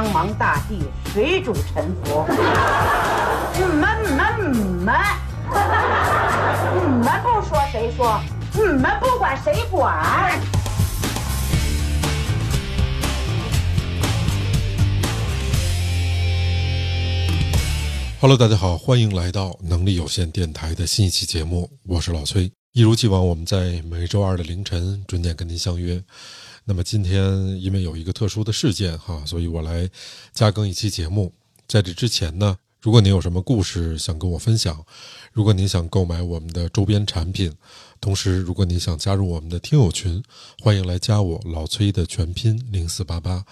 苍茫大地，水主沉浮。你们不说谁说？你们不管谁管？Hello， 大家好，欢迎来到能力有限电台的新一期节目，我是老崔。一如既往，我们在每周二的凌晨准点跟您相约。那么今天因为有一个特殊的事件哈，所以我来加更一期节目。在这之前呢，如果您有什么故事想跟我分享，如果您想购买我们的周边产品，同时如果您想加入我们的听友群，欢迎来加我老崔的全拼0488，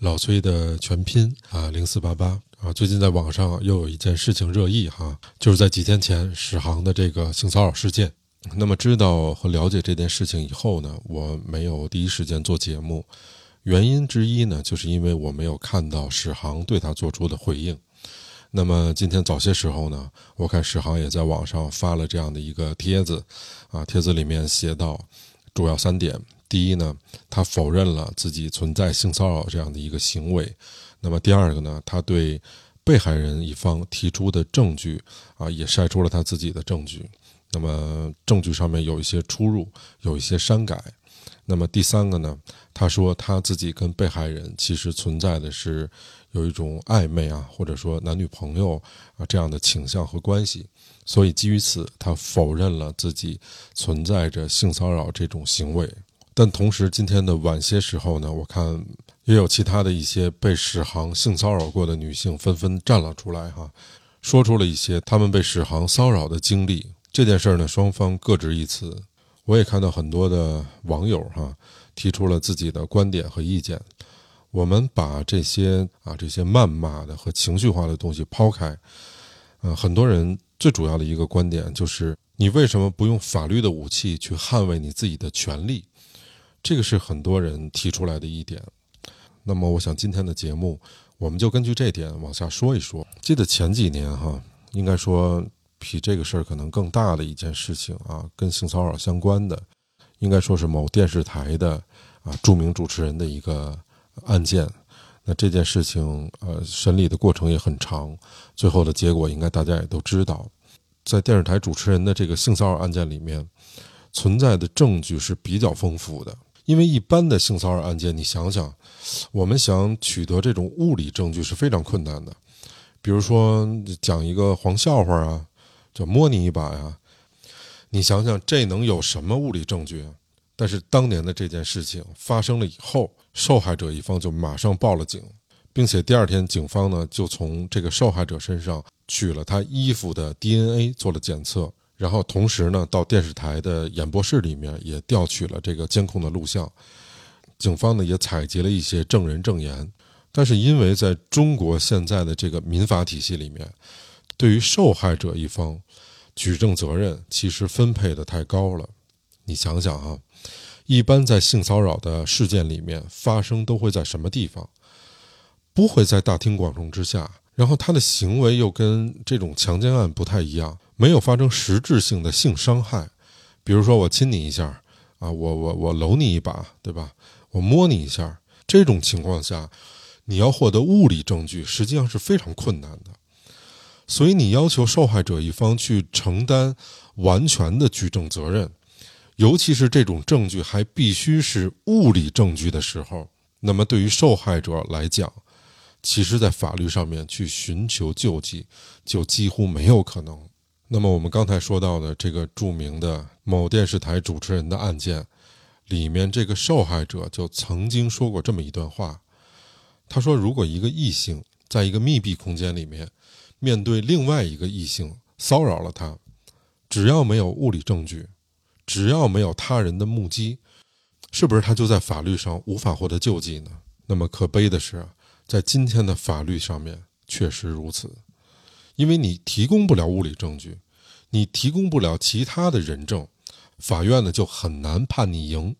老崔的全拼啊0488。啊，最近在网上又有一件事情热议哈，就是在几天前史航的这个性骚扰事件。那么知道和了解这件事情以后呢，我没有第一时间做节目，原因之一呢，就是因为我没有看到史航对他做出的回应。那么今天早些时候呢，我看史航也在网上发了这样的一个帖子啊，帖子里面写到主要3点。第一呢，他否认了自己存在性骚扰这样的一个行为。那么第二个呢，他对被害人一方提出的证据啊，也晒出了他自己的证据。那么证据上面有一些出入，有一些删改。那么第三个呢，他说他自己跟被害人其实存在的是有一种暧昧啊，或者说男女朋友啊这样的倾向和关系。所以基于此，他否认了自己存在着性骚扰这种行为。但同时今天的晚些时候呢，我看也有其他的一些被史航性骚扰过的女性纷纷站了出来哈，说出了一些她们被史航骚扰的经历。这件事呢，双方各执一词。我也看到很多的网友哈提出了自己的观点和意见。我们把这些谩骂的和情绪化的东西抛开，很多人最主要的一个观点就是你为什么不用法律的武器去捍卫你自己的权利？这个是很多人提出来的一点。那么我想今天的节目我们就根据这点往下说一说。记得前几年哈，应该说比这个事儿可能更大的一件事情啊，跟性骚扰相关的，应该说是某电视台的啊著名主持人的一个案件。那这件事情审理的过程也很长，最后的结果应该大家也都知道。在电视台主持人的这个性骚扰案件里面，存在的证据是比较丰富的。因为一般的性骚扰案件，你想想，我们想取得这种物理证据是非常困难的。比如说讲一个黄笑话啊，就摸你一把呀，你想想这能有什么物理证据？但是当年的这件事情发生了以后，受害者一方就马上报了警，并且第二天警方呢就从这个受害者身上取了他衣服的 DNA 做了检测。然后同时呢，到电视台的演播室里面也调取了这个监控的录像，警方呢也采集了一些证人证言。但是因为在中国现在的这个民法体系里面，对于受害者一方举证责任其实分配的太高了。你想想啊，一般在性骚扰的事件里面发生都会在什么地方？不会在大庭广众之下，然后他的行为又跟这种强奸案不太一样，没有发生实质性的性伤害。比如说我亲你一下啊，我搂你一把，对吧？我摸你一下，这种情况下你要获得物理证据实际上是非常困难的。所以你要求受害者一方去承担完全的举证责任，尤其是这种证据还必须是物理证据的时候，那么对于受害者来讲，其实在法律上面去寻求救济就几乎没有可能。那么我们刚才说到的这个著名的某电视台主持人的案件里面，这个受害者就曾经说过这么一段话。他说，如果一个异性在一个密闭空间里面面对另外一个异性骚扰了他，只要没有物理证据，只要没有他人的目击，是不是他就在法律上无法获得救济呢？那么可悲的是，在今天的法律上面确实如此。因为你提供不了物理证据，你提供不了其他的人证，法院呢就很难判你赢。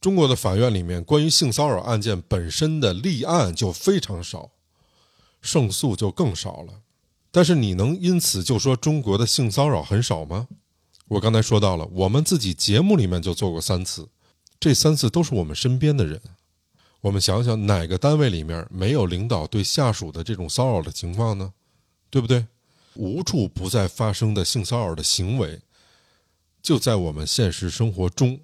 中国的法院里面关于性骚扰案件本身的立案就非常少，胜诉就更少了。但是你能因此就说中国的性骚扰很少吗？我刚才说到了，我们自己节目里面就做过3次，这3次都是我们身边的人。我们想想哪个单位里面没有领导对下属的这种骚扰的情况呢？对不对？无处不在发生的性骚扰的行为就在我们现实生活中，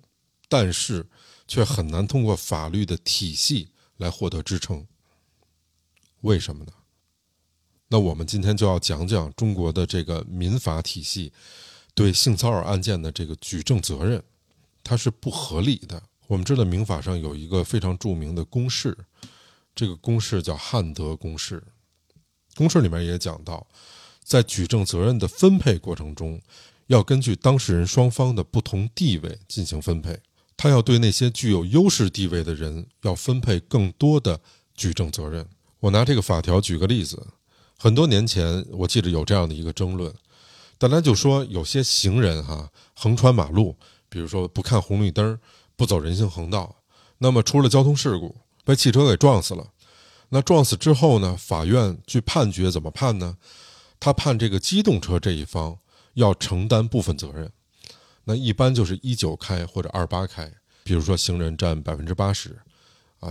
但是却很难通过法律的体系来获得支撑。为什么呢？那我们今天就要讲讲中国的这个民法体系对性骚扰案件的这个举证责任，它是不合理的。我们知道民法上有一个非常著名的公式，这个公式叫汉德公式。公式里面也讲到，在举证责任的分配过程中，要根据当事人双方的不同地位进行分配，他要对那些具有优势地位的人要分配更多的举证责任。我拿这个法条举个例子，很多年前我记得有这样的一个争论，大家就说有些行人横穿马路，比如说不看红绿灯，不走人行横道，那么出了交通事故，被汽车给撞死了。那撞死之后呢，法院去判决怎么判呢？他判这个机动车这一方要承担部分责任，那一般就是19开或者28开，比如说行人占 80%，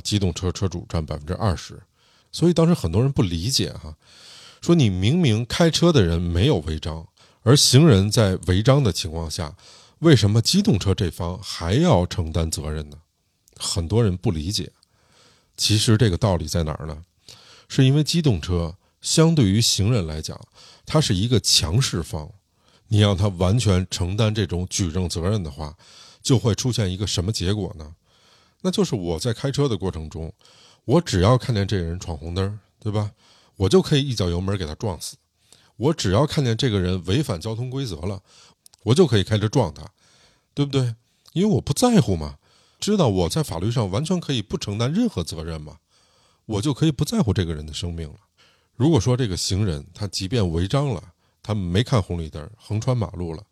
机动车车主占 20%。 所以当时很多人不理解说你明明开车的人没有违章，而行人在违章的情况下，为什么机动车这方还要承担责任呢？很多人不理解。其实这个道理在哪儿呢？是因为机动车相对于行人来讲，它是一个强势方，你让他完全承担这种举证责任的话，就会出现一个什么结果呢？那就是我在开车的过程中，我只要看见这个人闯红灯，对吧？我就可以一脚油门给他撞死。我只要看见这个人违反交通规则了，我就可以开车撞他，对不对？因为我不在乎嘛，知道我在法律上完全可以不承担任何责任嘛，我就可以不在乎这个人的生命了。如果说这个行人他即便违章了，他没看红绿灯，横穿马路了，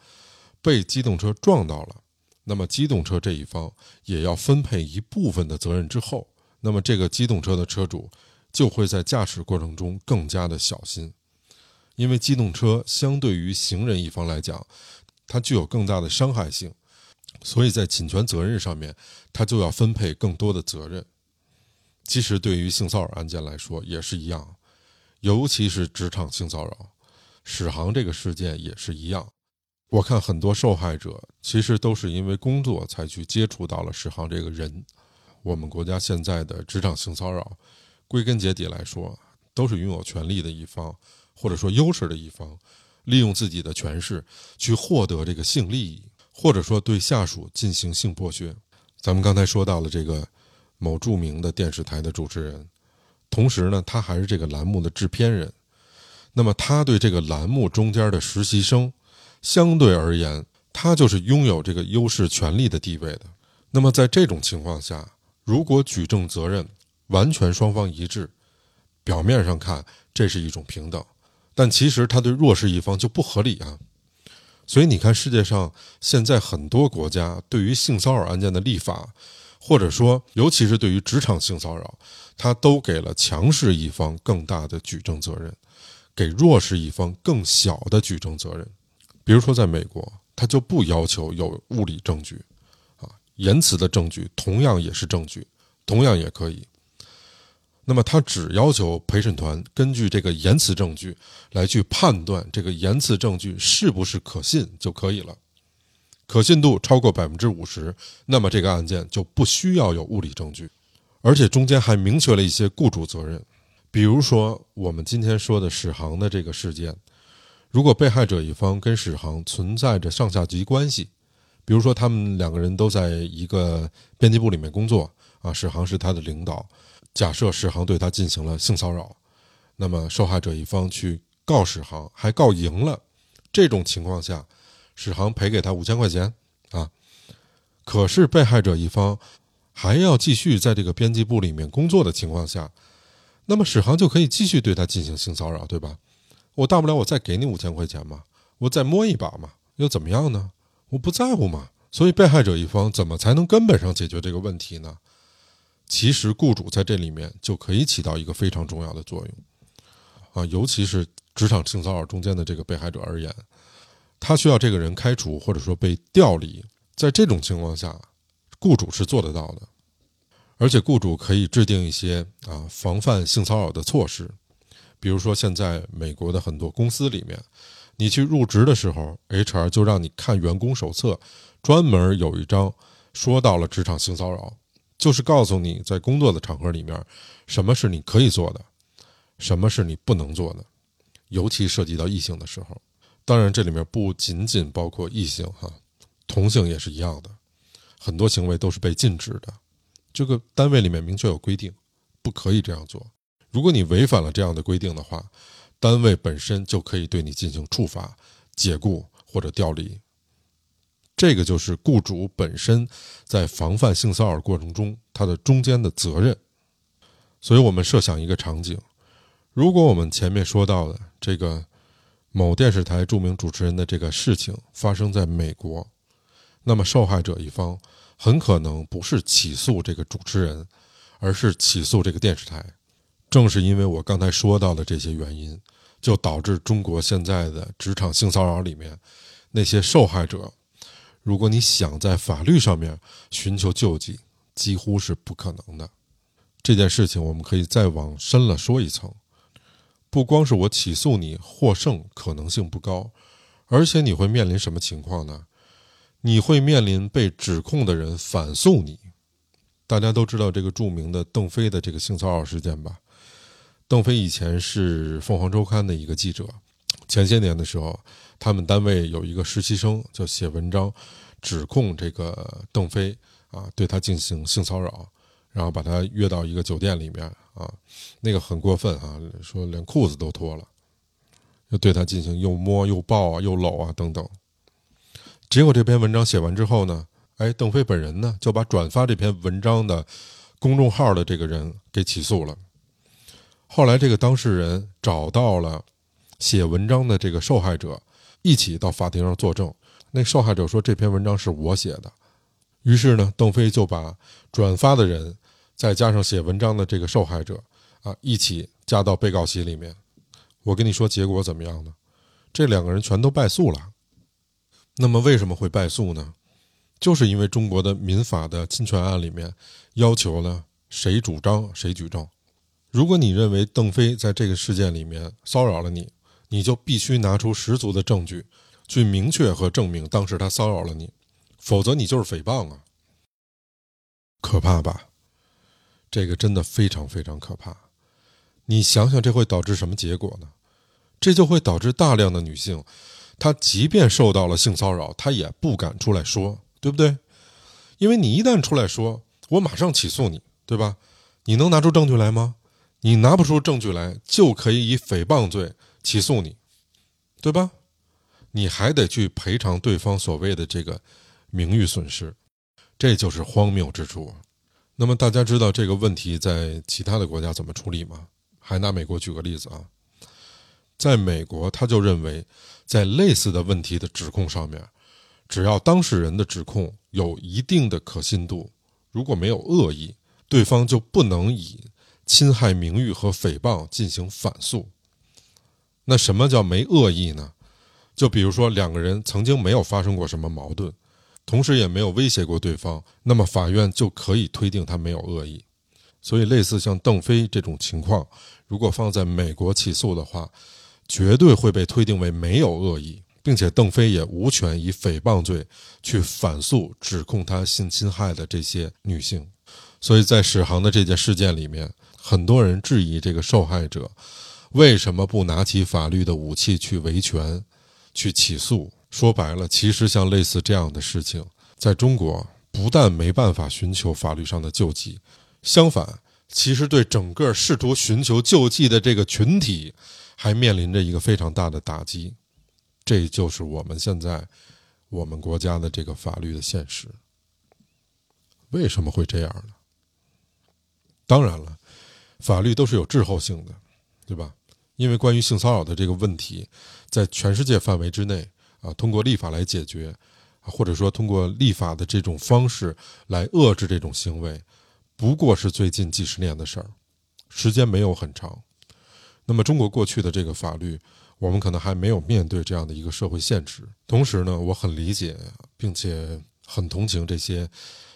被机动车撞到了，那么机动车这一方也要分配一部分的责任之后，那么这个机动车的车主就会在驾驶过程中更加的小心，因为机动车相对于行人一方来讲，它具有更大的伤害性，所以在侵权责任上面，它就要分配更多的责任。其实对于性骚扰案件来说也是一样，尤其是职场性骚扰，史航这个事件也是一样。我看很多受害者其实都是因为工作才去接触到了史航这个人。我们国家现在的职场性骚扰归根结底来说，都是拥有权力的一方或者说优势的一方，利用自己的权势去获得这个性利益，或者说对下属进行性剥削。咱们刚才说到了这个某著名的电视台的主持人，同时呢他还是这个栏目的制片人，那么他对这个栏目中间的实习生，相对而言，他就是拥有这个优势权力的地位的。那么在这种情况下，如果举证责任完全双方一致，表面上看这是一种平等，但其实他对弱势一方就不合理啊。所以你看世界上现在很多国家对于性骚扰案件的立法，或者说尤其是对于职场性骚扰，他都给了强势一方更大的举证责任，给弱势一方更小的举证责任。比如说在美国，他就不要求有物理证据言辞的证据同样也是证据，同样也可以。那么他只要求陪审团根据这个言辞证据来去判断这个言辞证据是不是可信就可以了。可信度超过 50%， 那么这个案件就不需要有物理证据。而且中间还明确了一些雇主责任。比如说我们今天说的史航的这个事件，如果被害者一方跟史航存在着上下级关系，比如说他们两个人都在一个编辑部里面工作史航是他的领导，假设史航对他进行了性骚扰，那么受害者一方去告史航，还告赢了，这种情况下史航赔给他5000块钱可是被害者一方还要继续在这个编辑部里面工作的情况下，那么史航就可以继续对他进行性骚扰，对吧？我大不了我再给你5000块钱嘛，我再摸一把嘛，又怎么样呢？我不在乎嘛。所以被害者一方怎么才能根本上解决这个问题呢？其实雇主在这里面就可以起到一个非常重要的作用尤其是职场性骚扰中间的这个被害者而言，他需要这个人开除或者说被调离，在这种情况下雇主是做得到的。而且雇主可以制定一些防范性骚扰的措施，比如说现在美国的很多公司里面，你去入职的时候 HR 就让你看员工手册，专门有一章说到了职场性骚扰，就是告诉你在工作的场合里面什么是你可以做的，什么是你不能做的，尤其涉及到异性的时候。当然这里面不仅仅包括异性同性也是一样的，很多行为都是被禁止的，这个单位里面明确有规定，不可以这样做。如果你违反了这样的规定的话，单位本身就可以对你进行处罚、解雇或者调离。这个就是雇主本身在防范性骚扰过程中，它的中间的责任。所以我们设想一个场景，如果我们前面说到的这个某电视台著名主持人的这个事情发生在美国，那么受害者一方很可能不是起诉这个主持人，而是起诉这个电视台。正是因为我刚才说到的这些原因，就导致中国现在的职场性骚扰里面，那些受害者，如果你想在法律上面寻求救济，几乎是不可能的。这件事情我们可以再往深了说一层，不光是我起诉你获胜可能性不高，而且你会面临什么情况呢？你会面临被指控的人反诉你。大家都知道这个著名的邓飞的这个性骚扰事件吧？邓飞以前是凤凰周刊的一个记者，前些年的时候他们单位有一个实习生就写文章指控这个邓飞对他进行性骚扰，然后把他约到一个酒店里面那个很过分说连裤子都脱了，就对他进行又摸又抱又搂等等。结果这篇文章写完之后呢，邓飞本人呢就把转发这篇文章的公众号的这个人给起诉了。后来这个当事人找到了写文章的这个受害者，一起到法庭上作证。那受害者说这篇文章是我写的，于是呢邓飞就把转发的人再加上写文章的这个受害者一起加到被告席里面。我跟你说结果怎么样呢？这两个人全都败诉了。那么为什么会败诉呢？就是因为中国的民法的侵权案里面要求了谁主张谁举证。如果你认为邓飞在这个事件里面骚扰了你，你就必须拿出十足的证据去明确和证明当时他骚扰了你，否则你就是诽谤啊。可怕吧？这个真的非常非常可怕。你想想这会导致什么结果呢？这就会导致大量的女性，她即便受到了性骚扰，她也不敢出来说，对不对？因为你一旦出来说，我马上起诉你，对吧？你能拿出证据来吗？你拿不出证据来，就可以以诽谤罪起诉你，对吧？你还得去赔偿对方所谓的这个名誉损失，这就是荒谬之处。那么大家知道这个问题在其他的国家怎么处理吗？还拿美国举个例子在美国，他就认为在类似的问题的指控上面，只要当事人的指控有一定的可信度，如果没有恶意，对方就不能以侵害名誉和诽谤进行反诉。那什么叫没恶意呢？就比如说两个人曾经没有发生过什么矛盾，同时也没有威胁过对方，那么法院就可以推定他没有恶意。所以类似像邓飞这种情况，如果放在美国起诉的话，绝对会被推定为没有恶意，并且邓飞也无权以诽谤罪去反诉指控他性侵害的这些女性。所以在史航的这件事件里面，很多人质疑这个受害者为什么不拿起法律的武器去维权去起诉。说白了，其实像类似这样的事情，在中国不但没办法寻求法律上的救济，相反其实对整个试图寻求救济的这个群体还面临着一个非常大的打击。这就是我们现在我们国家的这个法律的现实。为什么会这样呢？当然了，法律都是有滞后性的，对吧？因为关于性骚扰的这个问题，在全世界范围之内通过立法来解决，或者说通过立法的这种方式来遏制这种行为，不过是最近几十年的事儿，时间没有很长。那么中国过去的这个法律，我们可能还没有面对这样的一个社会现实。同时呢，我很理解并且很同情这些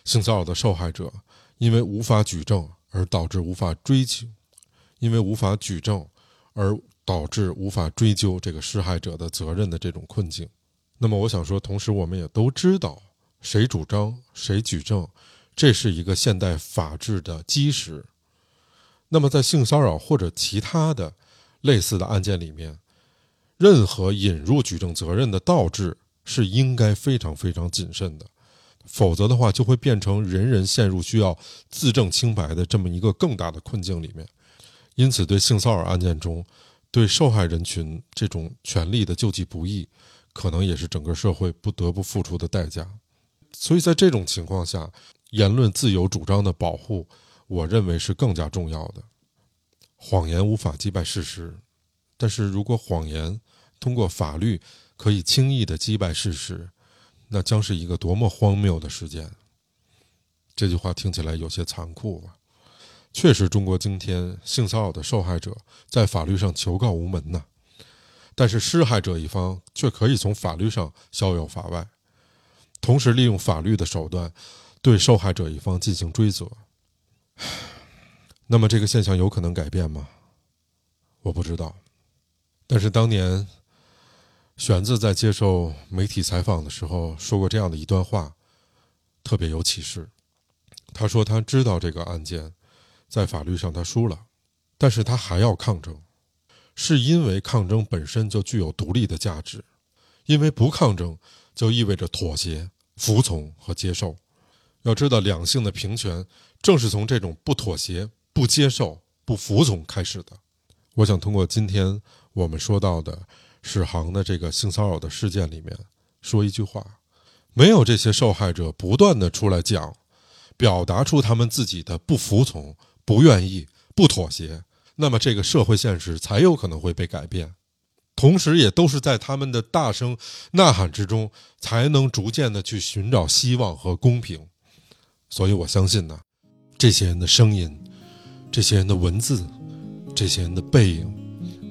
性骚扰的受害者，因为无法举证而导致无法追究，这个施害者的责任的这种困境。那么我想说，同时我们也都知道谁主张谁举证，这是一个现代法治的基石。那么在性骚扰或者其他的类似的案件里面，任何引入举证责任的倒置是应该非常非常谨慎的，否则的话就会变成人人陷入需要自证清白的这么一个更大的困境里面。因此对性骚扰案件中对受害人群这种权利的救济不易，可能也是整个社会不得不付出的代价。所以在这种情况下，言论自由主张的保护我认为是更加重要的。谎言无法击败事实，但是如果谎言通过法律可以轻易地击败事实，那将是一个多么荒谬的事件。这句话听起来有些残酷吧？确实中国今天性骚扰的受害者在法律上求告无门呢，但是施害者一方却可以从法律上逍遥法外，同时利用法律的手段对受害者一方进行追责。那么这个现象有可能改变吗？我不知道。但是当年玄子在接受媒体采访的时候说过这样的一段话，特别有启示。他说他知道这个案件在法律上他输了，但是他还要抗争，是因为抗争本身就具有独立的价值，因为不抗争就意味着妥协、服从和接受。要知道两性的平权正是从这种不妥协、不接受、不服从开始的。我想通过今天我们说到的史航的这个性骚扰的事件里面说一句话，没有这些受害者不断的出来讲，表达出他们自己的不服从、不愿意、不妥协，那么这个社会现实才有可能会被改变。同时也都是在他们的大声呐喊之中才能逐渐的去寻找希望和公平。所以我相信呢，这些人的声音，这些人的文字，这些人的背影，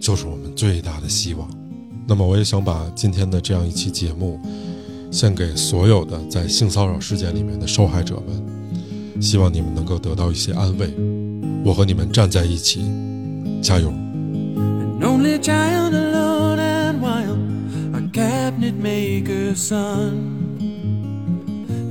就是我们最大的希望。那么我也想把今天的这样一期节目献给所有的在性骚扰事件里面的受害者们，希望你们能够得到一些安慰。我和你们站在一起，加油。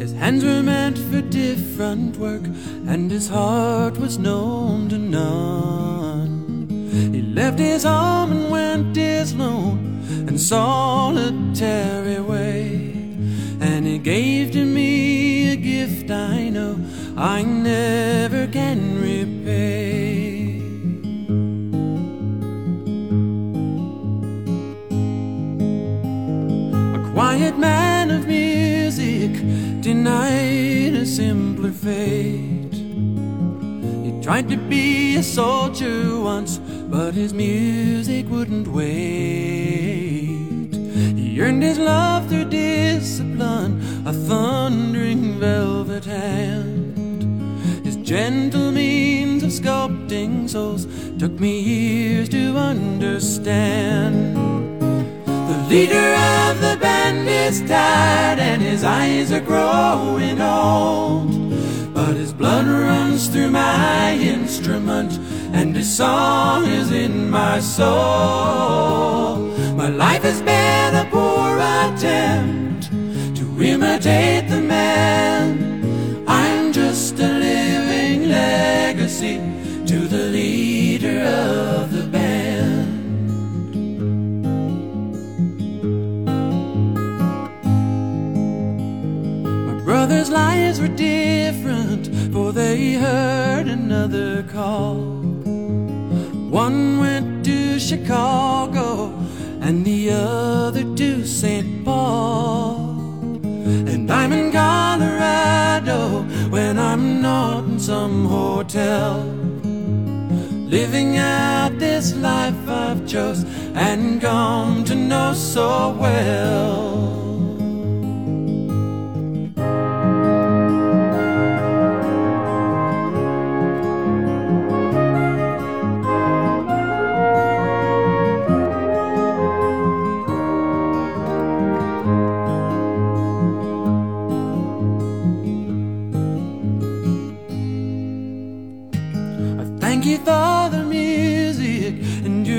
His hands were meant for different work, and his heart was known to none. He left his home and went his lone and solitary way, and he gave to me a gift I know I never can repay. A quiet man of music denied a simpler fate. He tried to be a soldier once, but his music wouldn't wait. He earned his love through discipline, a thundering velvet hand. His gentle means of sculpting souls took me years to understand. The leader of the band is tired and his eyes are growing old, but his blood runs through my instrument and his song is in my soul. My life has been a poor attempt to imitate the man. I'm just a living legacy to the leader of the band. Brothers' lives were different, for they heard another call. One went to Chicago and the other to St. Paul. And I'm in Colorado when I'm not in some hotel, living out this life I've chose and come to know so well.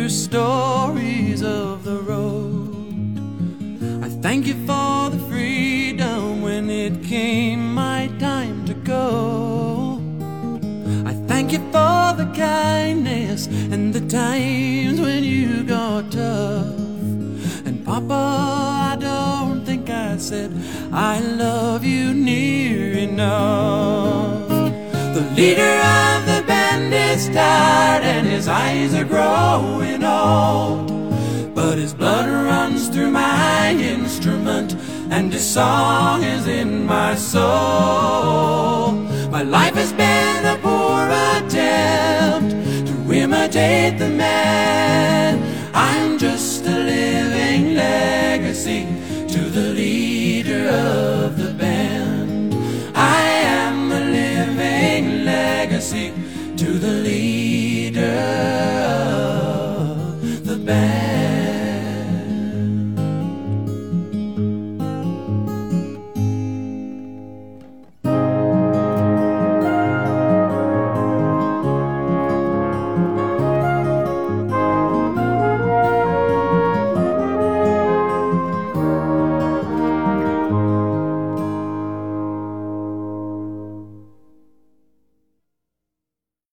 hear stories of the road. I thank you for the freedom when it came my time to go. I thank you for the kindness and the times when you got tough. And Papa, I don't think I said I love you near enough. The leader of the band is tired and his eyes are growing old, but his blood runs through my instrument and his song is in my soul. My life has been a poor attempt to imitate the man. I'm just a living legacy